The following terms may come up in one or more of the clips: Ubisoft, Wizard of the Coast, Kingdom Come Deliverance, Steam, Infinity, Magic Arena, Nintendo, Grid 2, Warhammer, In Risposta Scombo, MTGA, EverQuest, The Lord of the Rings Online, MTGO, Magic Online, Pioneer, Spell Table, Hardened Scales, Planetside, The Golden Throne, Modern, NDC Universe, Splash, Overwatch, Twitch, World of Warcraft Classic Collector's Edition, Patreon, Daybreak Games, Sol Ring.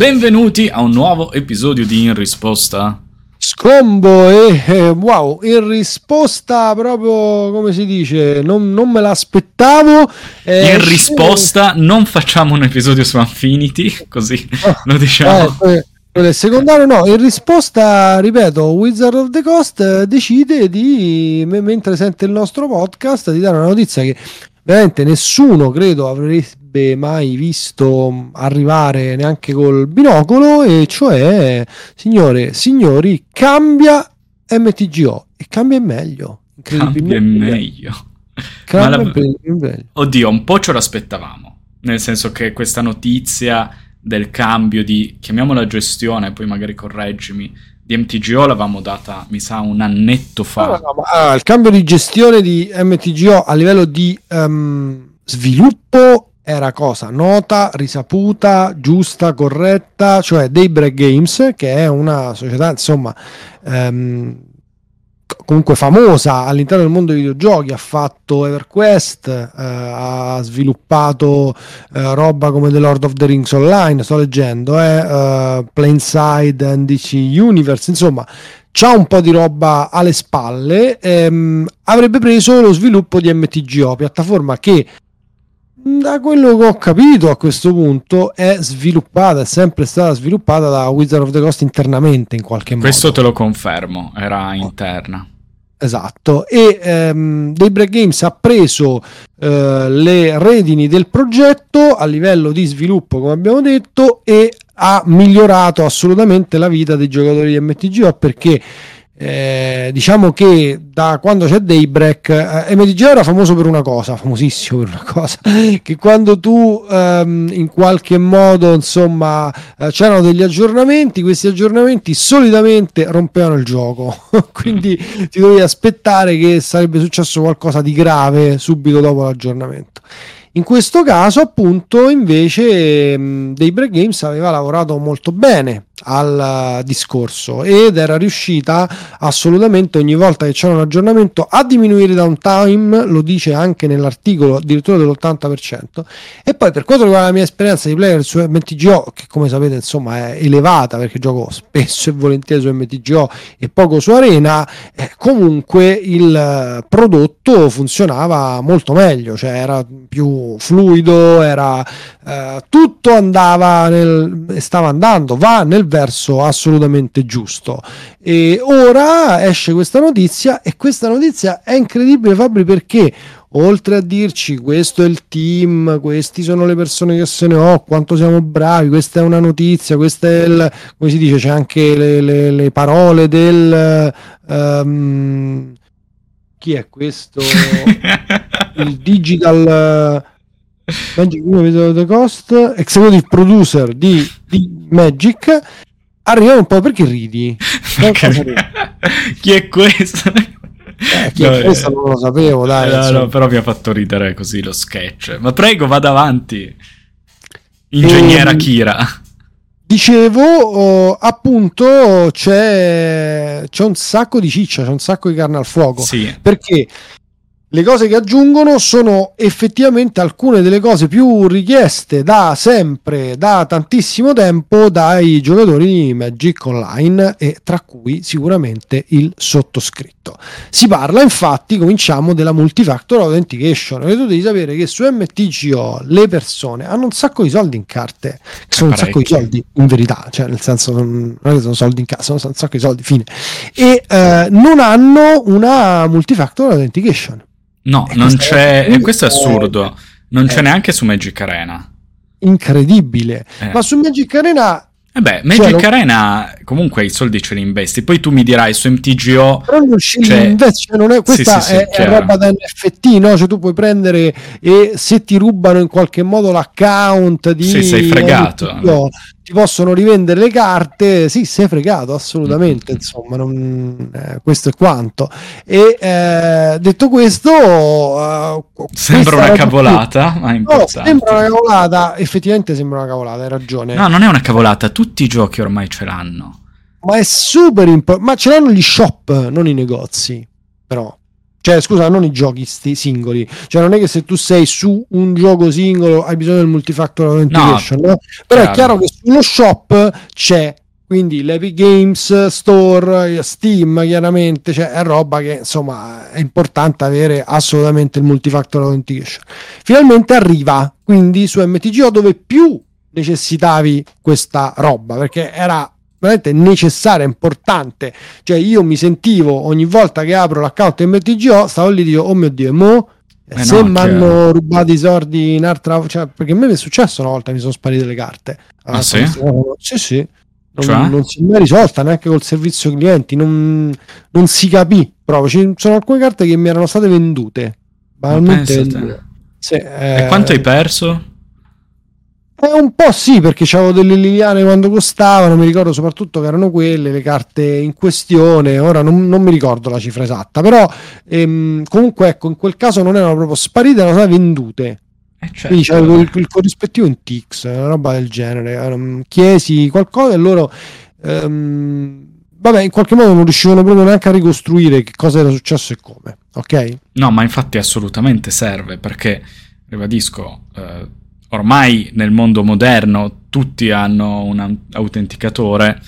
Benvenuti a un nuovo episodio di In Risposta Scombo wow, in risposta proprio, come si dice, non me l'aspettavo. In risposta non facciamo un episodio su Infinity, così lo diciamo. Secondario no, in risposta, ripeto, Wizard of the Coast decide di, mentre sente il nostro podcast, di dare una notizia che veramente nessuno credo avrebbe mai visto arrivare neanche col binocolo, e cioè, signore, signori, cambia MTGO e cambia in meglio. Cambia in meglio. Oddio, un po' ce l'aspettavamo, nel senso che questa notizia del cambio di, chiamiamola gestione, poi magari correggimi, di MTGO l'avevamo data, mi sa, un annetto fa. No, il cambio di gestione di MTGO a livello di sviluppo era cosa nota, risaputa, giusta, corretta, cioè Daybreak Games, che è una società, insomma, comunque famosa all'interno del mondo dei videogiochi, ha fatto EverQuest, ha sviluppato roba come The Lord of the Rings Online, sto leggendo, Planetside, NDC Universe, insomma c'ha un po' di roba alle spalle. Avrebbe preso lo sviluppo di MTGO, piattaforma che, da quello che ho capito a questo punto, è sviluppata, è sempre stata sviluppata da Wizard of the Coast internamente, in qualche modo. Questo te lo confermo, era interna. Esatto. E Daybreak Games ha preso le redini del progetto a livello di sviluppo, come abbiamo detto, e ha migliorato assolutamente la vita dei giocatori di MTGO, perché diciamo che da quando c'è Daybreak, MTGO era famoso per una cosa, famosissimo per una cosa, che quando tu in qualche modo, insomma, c'erano degli aggiornamenti, questi aggiornamenti solitamente rompevano il gioco quindi ti dovevi aspettare che sarebbe successo qualcosa di grave subito dopo l'aggiornamento. In questo caso, appunto, invece Daybreak Games aveva lavorato molto bene al discorso ed era riuscita assolutamente, ogni volta che c'era un aggiornamento, a diminuire downtime, lo dice anche nell'articolo, addirittura dell'80%. E poi, per quanto riguarda la mia esperienza di player su MTGO, che come sapete, insomma, è elevata, perché gioco spesso e volentieri su MTGO e poco su Arena, comunque il prodotto funzionava molto meglio, cioè era più fluido, era tutto andava nel verso assolutamente giusto. E ora esce questa notizia, e questa notizia è incredibile, Fabri, perché oltre a dirci questo è il team, questi sono le persone che se ne ho, quanto siamo bravi, questa è una notizia, questa è il, come si dice, c'è anche le parole del chi è questo il digital Magic Arena The Cost Executive Producer di Magic. Arriva un po', perché ridi? Chi è questo? Chi è questo non lo sapevo, dai. No, però mi ha fatto ridere così lo sketch. Ma prego, vada avanti, ingegnera Kira. Dicevo, appunto, c'è un sacco di ciccia, c'è un sacco di carne al fuoco, sì. Perché le cose che aggiungono sono effettivamente alcune delle cose più richieste da sempre, da tantissimo tempo, dai giocatori di Magic Online, e tra cui sicuramente il sottoscritto. Si parla, infatti, cominciamo, della multifactor authentication. E tu devi sapere che su MTGO le persone hanno un sacco di soldi in carte, che sono un sacco di soldi in verità, cioè nel senso non è che sono soldi in casa, sono un sacco di soldi, fine. E non hanno una multifactor authentication. No, non c'è, e questo è assurdo, non c'è neanche su Magic Arena. Incredibile. Ma su Magic Arena, Arena comunque i soldi ce li investi. Poi tu mi dirai su MTGO, però non ce li investi, cioè non è, questa è roba da NFT, no? Cioè tu puoi prendere, e se ti rubano in qualche modo l'account di, se sei fregato, MTGO, ti possono rivendere le carte. Sì, sei fregato assolutamente, insomma, non, questo è quanto. E detto questo, sembra una cavolata, ma è importante. Sembra una cavolata, effettivamente sembra una cavolata, hai ragione. No, non è una cavolata, tutti i giochi ormai ce l'hanno. Ma è super importante, ma ce l'hanno gli shop, non i negozi, però. Cioè, scusa, non i giochi singoli. Cioè, non è che se tu sei su un gioco singolo hai bisogno del multifactor authentication, no? Però è chiaro che sullo shop c'è, quindi l'Epic Games Store, Steam, chiaramente, cioè è roba che, insomma, è importante avere assolutamente il multifactor authentication. Finalmente arriva, quindi, su MTGO, dove più necessitavi questa roba, perché era veramente necessaria, importante. Cioè, io mi sentivo ogni volta che apro l'account MTGO, stavo lì e dico, oh mio Dio, mo se mi hanno rubato i sordi in altra, cioè, perché a me mi è successo una volta, mi sono sparite le carte. Ah, sì? Sì. Non si è mai risolta neanche col servizio clienti, non si capì proprio. Ci sono alcune carte che mi erano state vendute, vendute. Sì, e quanto hai perso? Un po' sì, perché c'avevo delle liliane quando costavano, mi ricordo soprattutto che erano quelle le carte in questione. Ora non mi ricordo la cifra esatta, però comunque, ecco, in quel caso non erano proprio sparite, erano state vendute. Certo. Quindi c'avevo il corrispettivo in TX, una roba del genere. Chiesi qualcosa e loro vabbè, in qualche modo non riuscivano proprio neanche a ricostruire che cosa era successo e come. Ok? No, ma infatti assolutamente serve, perché ribadisco, ormai nel mondo moderno tutti hanno un autenticatore,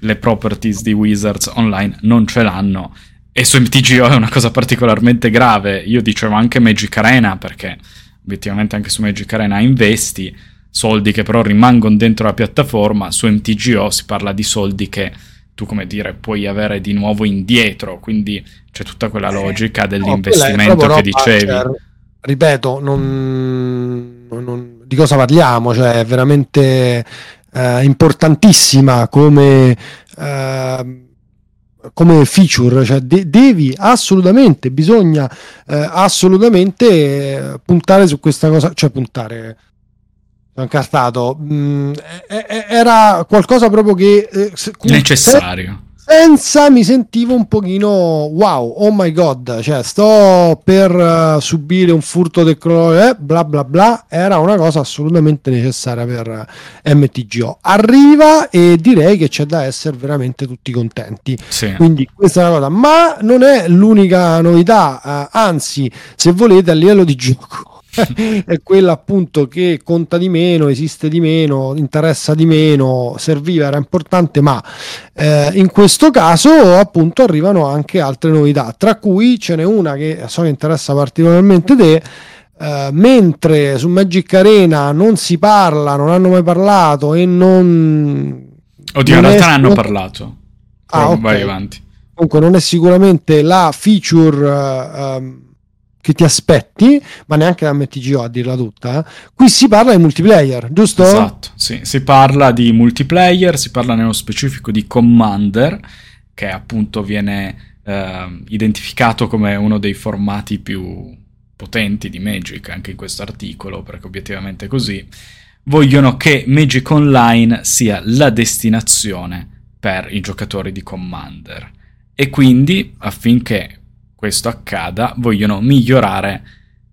le properties di Wizards Online non ce l'hanno, e su MTGO è una cosa particolarmente grave. Io dicevo anche Magic Arena, perché obiettivamente anche su Magic Arena investi soldi che però rimangono dentro la piattaforma. Su MTGO si parla di soldi che tu, come dire, puoi avere di nuovo indietro, quindi c'è tutta quella logica dell'investimento che dicevi. Cioè, ripeto, non di cosa parliamo, cioè è veramente importantissima come feature, cioè devi assolutamente, bisogna assolutamente puntare su questa cosa, cioè puntare, sono incartato, era qualcosa proprio che necessario. Senza mi sentivo un pochino wow, oh my god, cioè sto per subire un furto tecnologico, bla bla bla. Era una cosa assolutamente necessaria per MTGO. Arriva e direi che c'è da essere veramente tutti contenti, sì. Quindi questa è una cosa, ma non è l'unica novità, anzi, se volete, a livello di gioco è quella appunto che conta di meno, esiste di meno, interessa di meno, serviva, era importante, ma in questo caso appunto arrivano anche altre novità, tra cui ce n'è una che so che interessa particolarmente te. Mentre su Magic Arena non si parla, non hanno mai parlato e non... Oddio, non in realtà hanno parlato. Okay. Vai avanti. Comunque non è sicuramente la feature... che ti aspetti, ma neanche la MTGO a dirla tutta. Qui si parla di multiplayer, giusto? Esatto, sì. Si parla di multiplayer, si parla nello specifico di Commander, che appunto viene identificato come uno dei formati più potenti di Magic, anche in questo articolo, perché obiettivamente è così. Vogliono che Magic Online sia la destinazione per i giocatori di Commander. E quindi, affinché questo accada, vogliono migliorare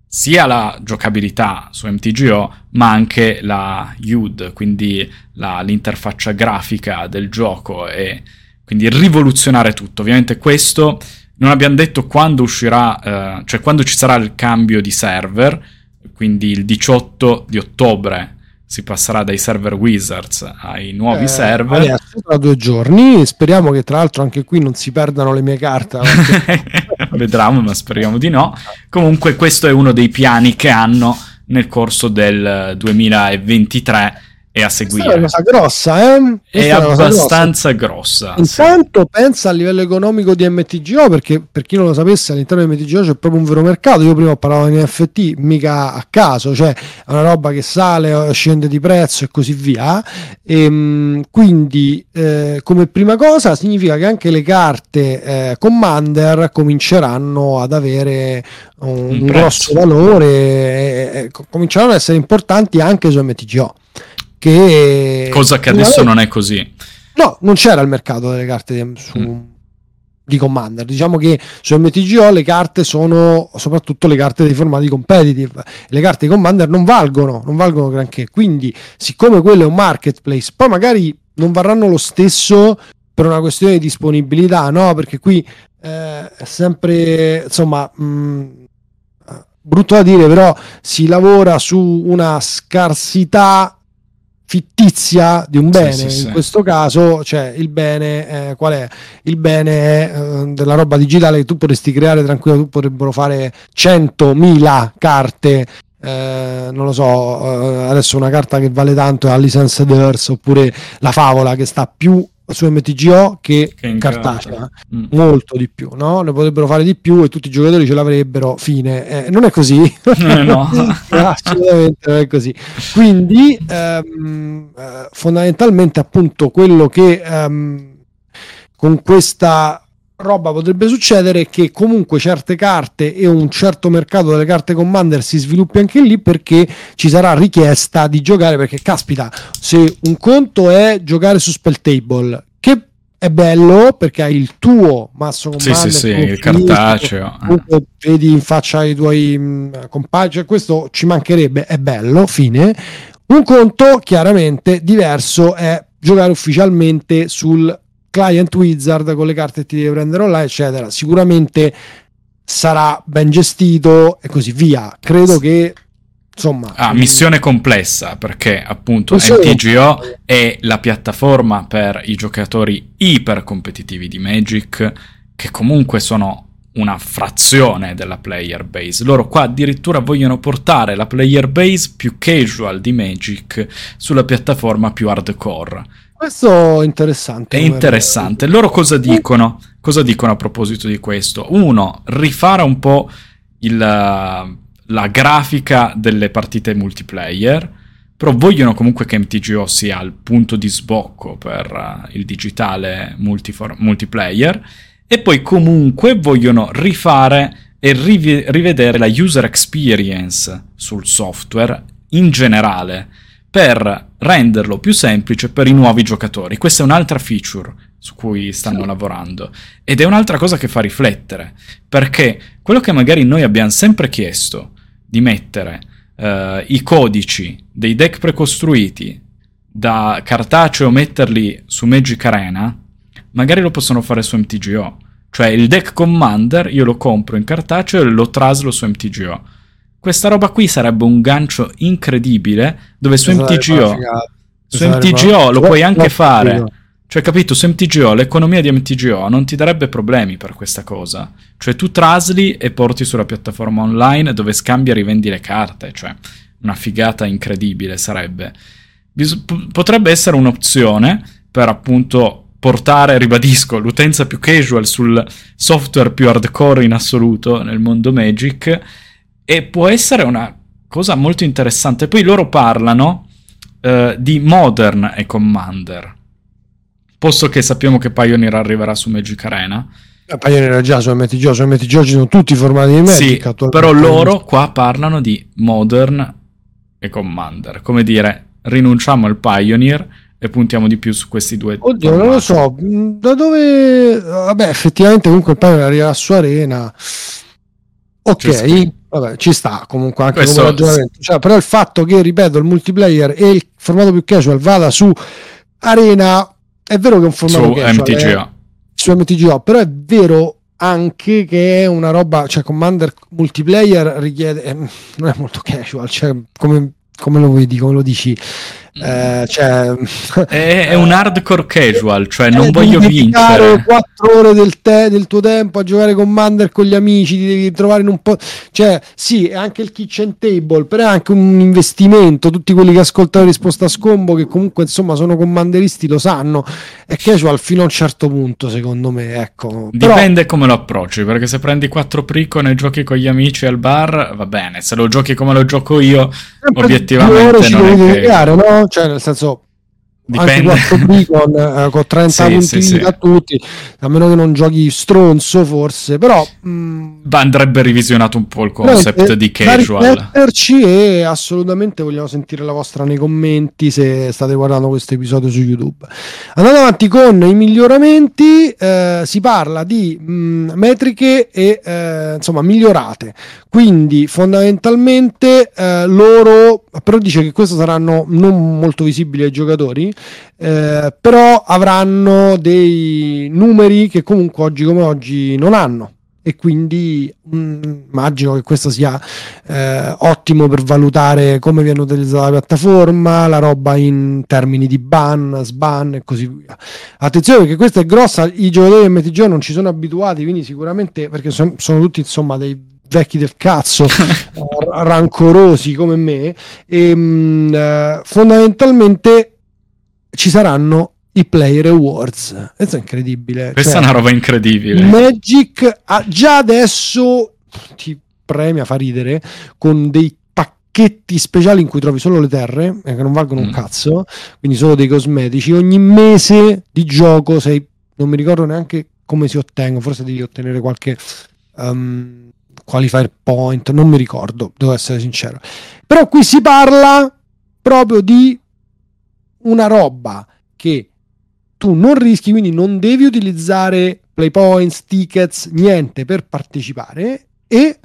sia la giocabilità su MTGO, ma anche la HUD, quindi l'interfaccia grafica del gioco, e quindi rivoluzionare tutto. Ovviamente questo non abbiamo detto quando uscirà, cioè quando ci sarà il cambio di server, quindi il 18 di ottobre si passerà dai server Wizards ai nuovi server. Adesso, tra 2 giorni, speriamo che tra l'altro anche qui non si perdano le mie carte. Vedremo, ma speriamo di no. Comunque questo è uno dei piani che hanno nel corso del 2023 e a seguire. Questa è una cosa grossa, eh? È abbastanza grossa. Intanto pensa a livello economico di MTGO, perché per chi non lo sapesse all'interno di MTGO c'è proprio un vero mercato. Io prima parlavo di NFT, mica a caso, cioè è una roba che sale, scende di prezzo e così via. E quindi come prima cosa significa che anche le carte Commander cominceranno ad avere un grosso valore e cominceranno ad essere importanti anche su MTGO. Cosa che adesso non è così. No, non c'era il mercato delle carte di Commander. Diciamo che su MTGO le carte sono soprattutto le carte dei formati competitive. Le carte di Commander non valgono granché. Quindi, siccome quello è un marketplace, poi magari non varranno lo stesso per una questione di disponibilità, no? Perché qui è sempre, insomma, brutto da dire, però si lavora su una scarsità fittizia di un bene. Questo caso, cioè, il bene qual è? Il bene è della roba digitale che tu potresti creare tranquillo, tu potrebbero fare 100.000 carte, non lo so, adesso una carta che vale tanto è Alicense Diverse oppure La Favola, che sta più su MTGO che cartacea, molto di più, no? Ne potrebbero fare di più e tutti i giocatori ce l'avrebbero, fine. Non è così, no. Assolutamente non è così. Quindi fondamentalmente, appunto, quello che con questa roba potrebbe succedere è che comunque certe carte e un certo mercato delle carte Commander si sviluppi anche lì, perché ci sarà richiesta di giocare, perché caspita, se un conto è giocare su Spell Table, che è bello perché hai il tuo mazzo Commander, il cartaceo, vedi in faccia i tuoi compagni, cioè questo ci mancherebbe, è bello, fine. Un conto chiaramente diverso è giocare ufficialmente sul Client Wizard con le carte che ti devi prendere online, eccetera. Sicuramente sarà ben gestito e così via. Credo che, insomma, missione complessa, perché appunto MTGO è la piattaforma per i giocatori iper competitivi di Magic, che comunque sono una frazione della player base. Loro qua addirittura vogliono portare la player base più casual di Magic sulla piattaforma più hardcore. Questo interessante, è interessante. Loro cosa dicono? Cosa dicono a proposito di questo? Uno, rifare un po' la grafica delle partite multiplayer, però vogliono comunque che MTGO sia il punto di sbocco per il digitale multiplayer. E poi comunque vogliono rifare e rivedere la user experience sul software in generale, per renderlo più semplice per i nuovi giocatori. Questa è un'altra feature su cui stanno lavorando, ed è un'altra cosa che fa riflettere, perché quello che magari noi abbiamo sempre chiesto di mettere i codici dei deck precostruiti da cartaceo, metterli su Magic Arena, magari lo possono fare su MTGO. Cioè il deck Commander io lo compro in cartaceo e lo traslo su MTGO. Questa roba qui sarebbe un gancio incredibile, dove su MTGO lo puoi anche fare. Cioè, capito, su MTGO l'economia di MTGO non ti darebbe problemi per questa cosa. Cioè tu trasli e porti sulla piattaforma online dove scambi e rivendi le carte. Cioè una figata incredibile sarebbe. Potrebbe essere un'opzione per, appunto, portare, ribadisco, l'utenza più casual sul software più hardcore in assoluto nel mondo Magic, e può essere una cosa molto interessante. Poi loro parlano di Modern e Commander, posto che sappiamo che Pioneer arriverà su Magic Arena. Pioneer era già su MTGO ci sono tutti i formati di Magic. Sì, però loro qua parlano di Modern e Commander, come dire, rinunciamo al Pioneer e puntiamo di più su questi due. Oddio, formati. Non lo so, da dove... Vabbè, effettivamente comunque il Pioneer arriva su Arena. Ok, vabbè, ci sta comunque anche questo, come ragionamento. Cioè, però il fatto che, ripeto, il multiplayer e il formato più casual vada su Arena, è vero che è un formato su casual, su MTGO, però è vero anche che è una roba, cioè Commander multiplayer richiede... non è molto casual, cioè come lo vedi, come lo dici, cioè è un hardcore casual, cioè non voglio vincere 4 ore del tuo tempo a giocare Commander con gli amici, ti devi trovare in un po', cioè sì, è anche il kitchen table, però è anche un investimento. Tutti quelli che ascoltano Risposta a Scombo, che comunque insomma sono commanderisti, lo sanno, è casual fino a un certo punto, secondo me, ecco. Dipende però come lo approcci, perché se prendi 4 Priccon e giochi con gli amici al bar va bene, se lo giochi come lo gioco io obiettivamente non è che... giocare, no? Cioè, nel senso, dipende. Anche 4 Beacon con 30 punti a tutti, a meno che non giochi stronzo, forse, però andrebbe revisionato un po' il concept di casual. E assolutamente vogliamo sentire la vostra nei commenti, se state guardando questo episodio su YouTube. Andando avanti con i miglioramenti, si parla di metriche e insomma migliorate. Quindi fondamentalmente loro, però dice che questo saranno non molto visibili ai giocatori, però avranno dei numeri che comunque oggi come oggi non hanno, e quindi immagino che questo sia ottimo per valutare come viene utilizzata la piattaforma, la roba in termini di ban, sban e così via. Attenzione, perché questa è grossa, i giocatori del MTGO non ci sono abituati, quindi sicuramente, perché sono tutti insomma dei vecchi del cazzo rancorosi come me, e fondamentalmente ci saranno i player awards. Questo è incredibile, questa è una roba incredibile. Magic già adesso ti premia, fa ridere, con dei pacchetti speciali in cui trovi solo le terre che non valgono un cazzo, quindi solo dei cosmetici. Ogni mese di gioco sei, non mi ricordo neanche come si ottengono, forse devi ottenere qualche qualifier point, non mi ricordo, devo essere sincero. Però qui si parla proprio di una roba che tu non rischi, quindi non devi utilizzare play points, tickets, niente per partecipare, e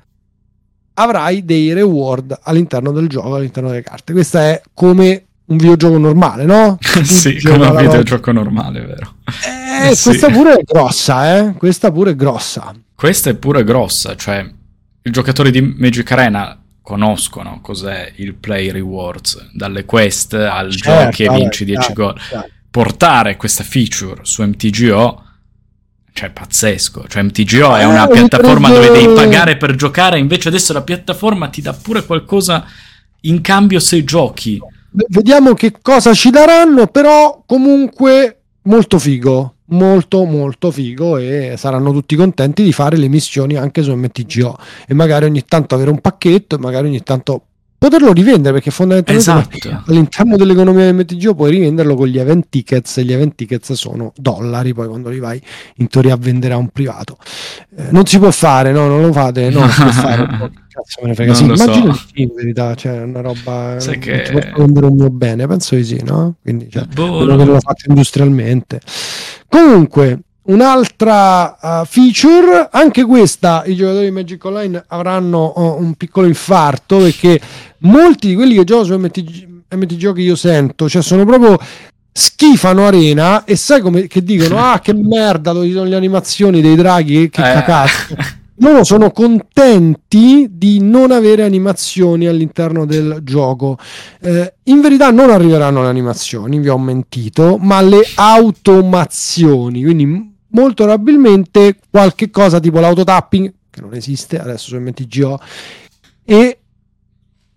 avrai dei reward all'interno del gioco, all'interno delle carte. Questa è come un videogioco normale, no? Sì, come un videogioco normale, vero? Sì. Questa pure è grossa, eh? Questa pure è grossa. Questa è pure grossa, cioè i giocatori di Magic Arena conoscono cos'è il play rewards, dalle quest al gioco che vinci 10 gol. Portare questa feature su MTGO, cioè, è pazzesco. Cioè MTGO è una piattaforma dove devi pagare per giocare, invece adesso la piattaforma ti dà pure qualcosa in cambio se giochi. Vediamo che cosa ci daranno, però comunque molto figo. Molto molto figo, e saranno tutti contenti di fare le missioni anche su MTGO, e magari ogni tanto avere un pacchetto e magari ogni tanto poterlo rivendere, perché fondamentalmente all'interno dell'economia del MTGO puoi rivenderlo con gli event tickets, e gli event tickets sono $, poi quando li vai in teoria a vendere a un privato. Non si può fare, no, non lo fate, no, non si può fare, cazzo me ne frega. Sì, immagino so. Sì, in verità, cioè una roba sai che ti posso vendere un mio bene, penso di sì, no? Quindi cioè, quello che l'ho fatto industrialmente. Comunque, un'altra feature, anche questa, i giocatori di Magic Online avranno un piccolo infarto, perché molti di quelli che giocano su MTGO che io sento, cioè sono proprio schifano Arena, e sai come che dicono, ah che merda, dove ci sono le animazioni dei draghi, che cacazzo. Loro sono contenti di non avere animazioni all'interno del gioco. In verità non arriveranno le animazioni, vi ho mentito, ma le automazioni, quindi molto probabilmente qualche cosa tipo l'autotapping, che non esiste adesso su MTGO, e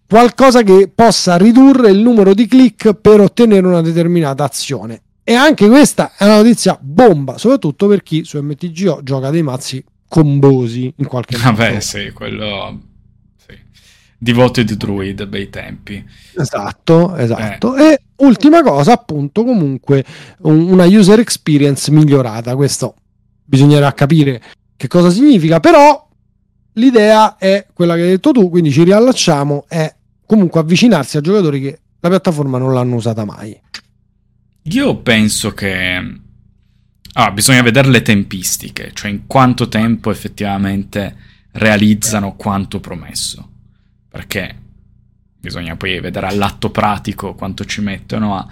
qualcosa che possa ridurre il numero di click per ottenere una determinata azione. E anche questa è una notizia bomba, soprattutto per chi su MTGO gioca dei mazzi combosi in qualche modo. Vabbè, sì, quello sì. Devoted Druid, bei tempi. Esatto. E ultima cosa, appunto, comunque una user experience migliorata. Questo bisognerà capire che cosa significa, però l'idea è quella che hai detto tu, quindi ci riallacciamo, è comunque avvicinarsi a giocatori che la piattaforma non l'hanno usata mai. Io penso che bisogna vedere le tempistiche, cioè in quanto tempo effettivamente realizzano quanto promesso, perché bisogna poi vedere all'atto pratico quanto ci mettono a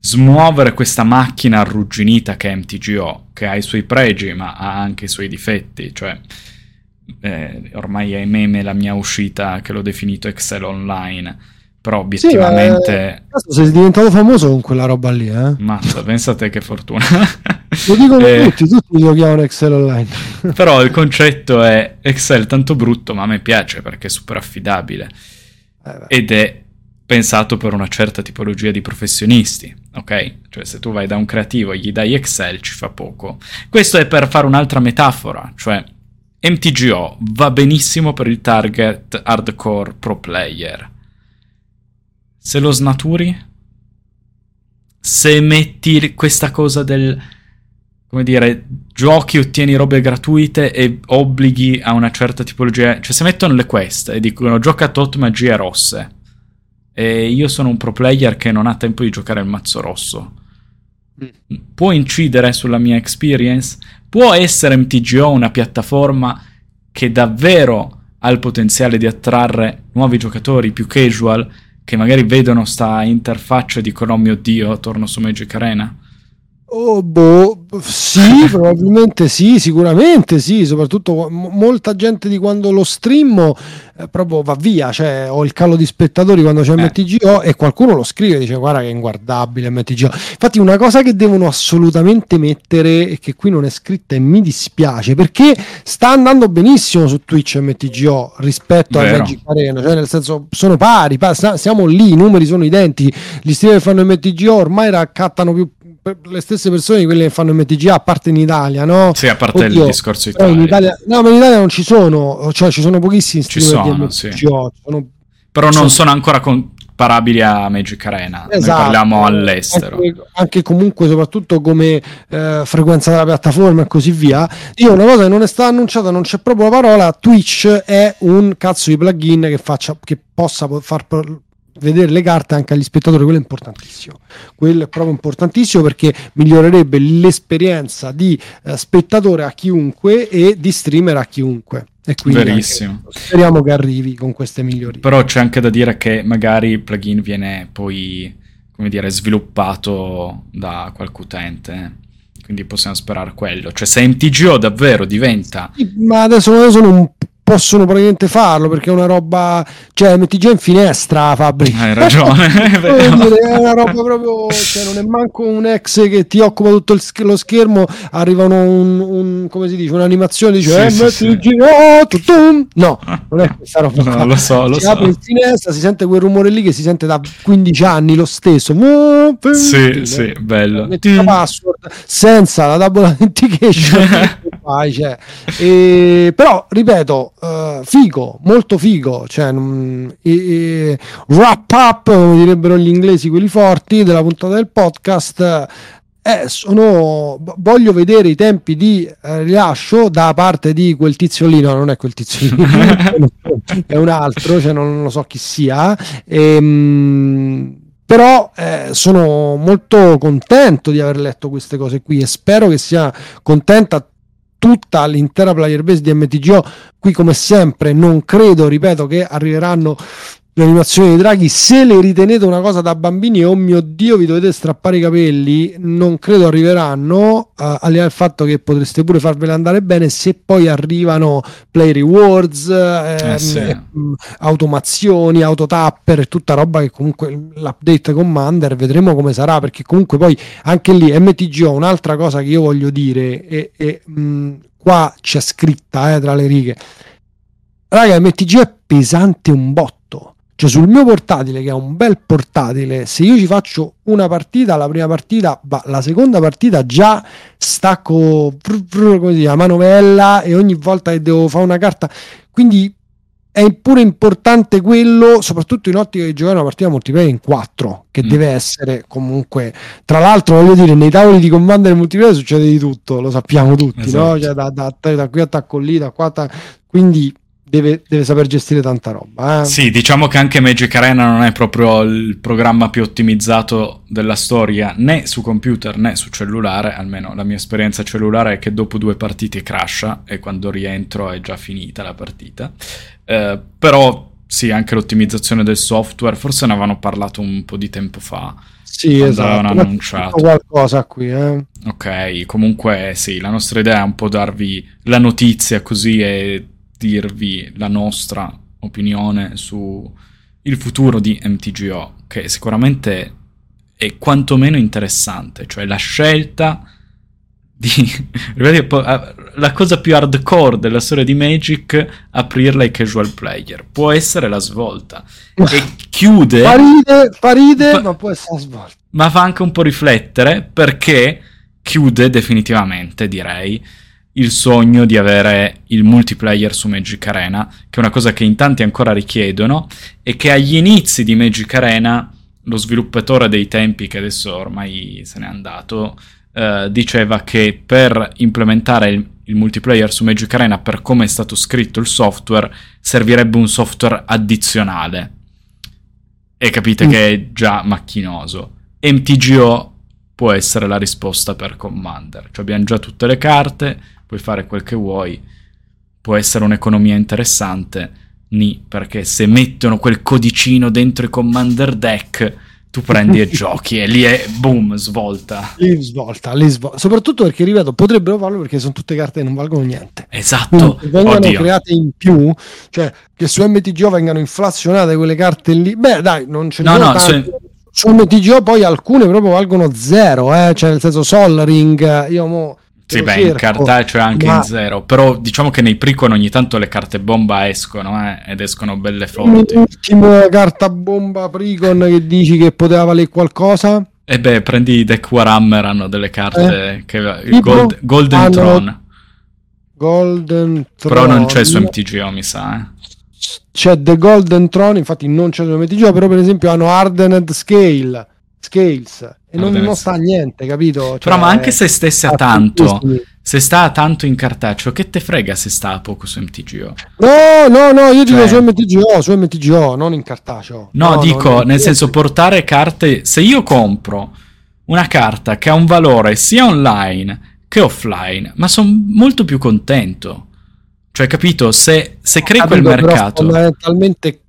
smuovere questa macchina arrugginita che è MTGO, che ha i suoi pregi ma ha anche i suoi difetti, cioè ormai è meme la mia uscita che l'ho definito Excel online. Però obiettivamente sei diventato famoso con quella roba lì, eh? Mazza, pensate che fortuna. Lo dicono tutti lo chiamano Excel online. Però il concetto è Excel tanto brutto, ma a me piace perché è super affidabile ed è pensato per una certa tipologia di professionisti, ok? Cioè se tu vai da un creativo e gli dai Excel ci fa poco. Questo è per fare un'altra metafora, cioè MTGO va benissimo per il target hardcore pro player. Se lo snaturi, se metti questa cosa del, come dire, giochi, ottieni robe gratuite e obblighi a una certa tipologia, cioè se mettono le quest e dicono gioca tot magie rosse e io sono un pro player che non ha tempo di giocare il mazzo rosso, può incidere sulla mia experience? Può essere MTGO una piattaforma che davvero ha il potenziale di attrarre nuovi giocatori più casual che magari vedono sta interfaccia e dicono: oh mio Dio, torno su Magic Arena? Oh, boh, sì, probabilmente sì, sicuramente sì, soprattutto molta gente di quando lo streammo proprio va via, cioè ho il calo di spettatori quando c'è MTGO e qualcuno lo scrive e dice: guarda che è inguardabile MTGO. Infatti una cosa che devono assolutamente mettere, e che qui non è scritta e mi dispiace, perché sta andando benissimo su Twitch MTGO rispetto a Magic Arena, cioè nel senso sono pari, siamo lì, i numeri sono identici, gli streamer che fanno MTGO ormai raccattano più le stesse persone di quelle che fanno MTGA, a parte in Italia, no? Sì, a parte il discorso Italia. In Italia. No, ma in Italia non ci sono, cioè ci sono pochissimi streamer di MTGO, sì. Però non sono ancora comparabili a Magic Arena, esatto. Noi parliamo all'estero. Anche comunque, soprattutto come frequenza della piattaforma e così via. Io una cosa che non è stata annunciata, non c'è proprio la parola, Twitch è un cazzo di plugin che possa far vedere le carte anche agli spettatori, quello è importantissimo, quello è proprio importantissimo, perché migliorerebbe l'esperienza di spettatore a chiunque e di streamer a chiunque, e quindi verissimo. Speriamo che arrivi con queste migliorie. Però c'è anche da dire che magari il plugin viene poi, come dire, sviluppato da qualche utente, quindi possiamo sperare quello, cioè se MTGO davvero diventa ma adesso sono un possono praticamente farlo, perché è una roba, cioè MTG in finestra, Fabri, hai ragione. È una roba proprio, cioè non è manco un ex che ti occupa tutto lo schermo, arrivano come si dice, un'animazione, dice sì, MTG sì. Oh, tutum. No, non è questa roba, no, lo so. Apre in finestra, si sente quel rumore lì che si sente da 15 anni lo stesso. Sì, bello. Metti la password senza la double authentication. Però ripeto, figo, molto figo, cioè wrap up, come direbbero gli inglesi, quelli forti della puntata del podcast. Voglio vedere i tempi di rilascio da parte di quel tizio lì. No, non è quel tizio lì, è un altro, cioè non lo so chi sia. Però sono molto contento di aver letto queste cose qui e spero che sia contenta tutta l'intera player base di MTGO. Qui come sempre non credo, ripeto, che arriveranno le animazioni dei draghi. Se le ritenete una cosa da bambini, oh mio Dio, vi dovete strappare i capelli, non credo arriveranno, al di là del fatto che potreste pure farvele andare bene. Se poi arrivano play rewards, automazioni, autotapper e tutta roba che comunque l'update Commander, vedremo come sarà, perché comunque poi anche lì MTGO, un'altra cosa che io voglio dire e qua c'è scritta tra le righe, raga, MTGO è pesante un botto. Cioè sul mio portatile, che è un bel portatile, se io ci faccio una partita, la prima partita, la seconda partita già stacco così la manovella, e ogni volta che devo fare una carta, quindi è pure importante quello, soprattutto in ottica di giocare una partita multiplayer in 4, che deve essere comunque, tra l'altro voglio dire, nei tavoli di Commander multiplayer succede di tutto, lo sappiamo tutti, esatto. No? Cioè, da qui attacco lì, da qua attacco, quindi Deve saper gestire tanta roba. Sì, diciamo che anche Magic Arena non è proprio il programma più ottimizzato della storia, né su computer né su cellulare. Almeno la mia esperienza cellulare è che dopo 2 partite crasha e quando rientro è già finita la partita. Però sì, anche l'ottimizzazione del software, forse ne avevano parlato un po' di tempo fa. Sì, esatto, hanno annunciato qualcosa qui, Ok, comunque sì, la nostra idea è un po' darvi la notizia così e dirvi la nostra opinione su il futuro di MTGO, che sicuramente è quantomeno interessante, cioè la scelta di la cosa più hardcore della storia di Magic, aprirla ai casual player, può essere la svolta e chiude fa ridere, ma può essere la svolta, ma fa anche un po' riflettere, perché chiude definitivamente, direi, il sogno di avere il multiplayer su Magic Arena, che è una cosa che in tanti ancora richiedono, e che agli inizi di Magic Arena lo sviluppatore dei tempi, che adesso ormai se n'è andato, diceva che per implementare il multiplayer su Magic Arena, per come è stato scritto il software, servirebbe un software addizionale, e capite che è già macchinoso. MTGO può essere la risposta per Commander, cioè abbiamo già tutte le carte, puoi fare quel che vuoi, può essere un'economia interessante, ni, perché se mettono quel codicino dentro i Commander deck tu prendi e giochi, e lì è boom, svolta. Soprattutto perché, ripeto, potrebbero farlo perché sono tutte carte che non valgono niente. Esatto. Quindi, vengano create in più, cioè che su MTGO vengano inflazionate quelle carte lì, beh dai, non ce ne sono tante. Su MTGO poi alcune proprio valgono zero, cioè nel senso Sol Ring, io mo... Sì, beh, in cartaceo anche in zero, però diciamo che nei pre-con ogni tanto le carte bomba escono, ed escono belle forti. L'ultima carta bomba pre-con che dici che poteva valere qualcosa? E beh, prendi i deck Warhammer, hanno delle carte che il Golden Throne. Golden Throne. Però non c'è su MTGO, mi sa, C'è The Golden Throne, infatti non c'è su MTGO, però per esempio hanno Hardened Scales. E non sta niente, capito? Cioè, però ma anche se stesse a tanto, se sta a tanto in cartaceo, che te frega se sta a poco su MTGO? No, io dico su MTGO, non in cartaceo. No, dico, nel senso, portare carte... Se io compro una carta che ha un valore sia online che offline, ma sono molto più contento. Cioè, capito? Se crei quel mercato... fondamentalmente,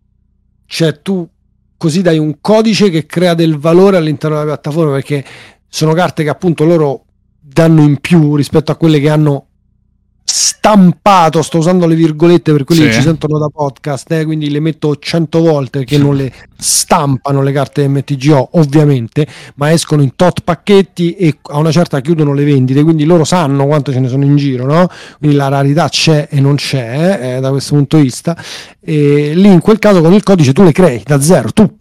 cioè, tu... così dai un codice che crea del valore all'interno della piattaforma, perché sono carte che appunto loro danno in più rispetto a quelle che hanno stampato, sto usando le virgolette per quelli che ci sentono da podcast, quindi le metto 100 volte, perché non le stampano le carte MTGO ovviamente, ma escono in tot pacchetti e a una certa chiudono le vendite, quindi loro sanno quanto ce ne sono in giro, no? Quindi la rarità c'è e non c'è, da questo punto di vista, e lì in quel caso con il codice tu le crei da zero, tu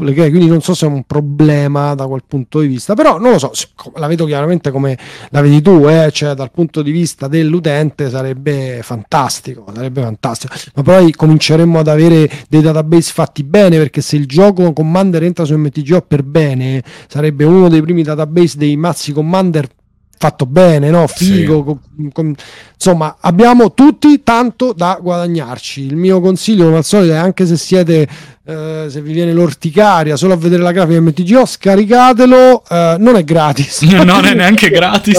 le crei, quindi non so se è un problema da quel punto di vista, però non lo so, la vedo chiaramente come la vedi tu, cioè dal punto di vista dell'utente sarebbe fantastico, ma poi cominceremmo ad avere dei database fatti bene, perché se il gioco Commander entra su MTGO per bene, sarebbe uno dei primi database dei mazzi Commander fatto bene, no? Figo, sì. Insomma, abbiamo tutti tanto da guadagnarci. Il mio consiglio, come al solito, è anche se siete se vi viene l'orticaria solo a vedere la grafica MTGO, scaricatelo, non è gratis, non è neanche gratis,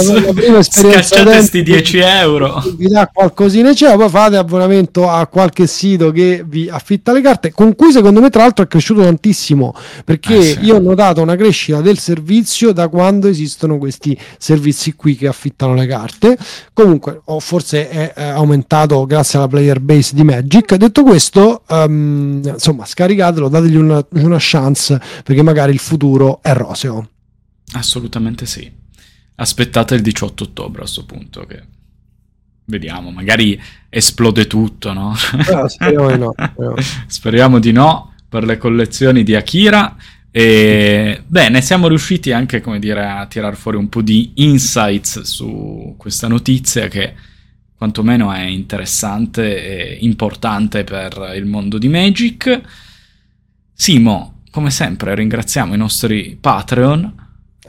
scacciate sti 10 euro, vi dà qualcosina, poi fate abbonamento a qualche sito che vi affitta le carte, con cui secondo me tra l'altro è cresciuto tantissimo, perché io ho notato una crescita del servizio da quando esistono questi servizi qui che affittano le carte, comunque forse è aumentato grazie alla player base di Magic. Detto questo, insomma, scaricate, dategli una chance, perché magari il futuro è roseo. Assolutamente sì. Aspettate il 18 ottobre a questo punto, che vediamo, magari esplode tutto, no? Speriamo di no. Speriamo di no per le collezioni di Akira. E bene, siamo riusciti anche, come dire, a tirar fuori un po' di insights su questa notizia che quantomeno è interessante e importante per il mondo di Magic. Simo, come sempre ringraziamo i nostri Patreon.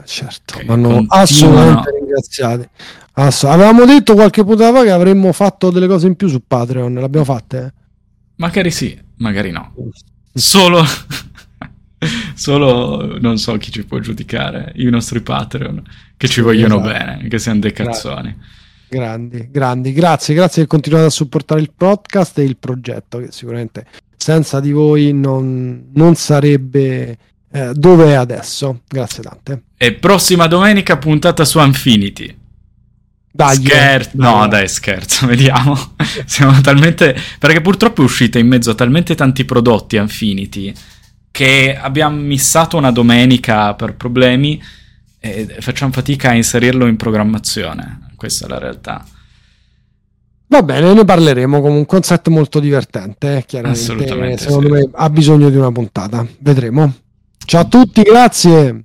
Certo, vanno assolutamente ringraziati. Avevamo detto qualche puntata fa che avremmo fatto delle cose in più su Patreon, l'abbiamo fatte? Magari sì, magari no. Solo non so chi ci può giudicare, i nostri Patreon, che ci vogliono bene, che siano dei cazzoni. Grandi, grazie che continuate a supportare il podcast e il progetto, che sicuramente senza di voi non sarebbe dove è adesso. Grazie tante. E prossima domenica puntata su Infinity. Scherzo, vediamo. Siamo talmente, perché purtroppo è uscita in mezzo a talmente tanti prodotti Infinity che abbiamo missato una domenica per problemi e facciamo fatica a inserirlo in programmazione. Questa è la realtà. Va bene, ne parleremo comunque, un set molto divertente, chiaramente. Assolutamente, secondo me ha bisogno di una puntata, vedremo. Ciao a tutti, grazie.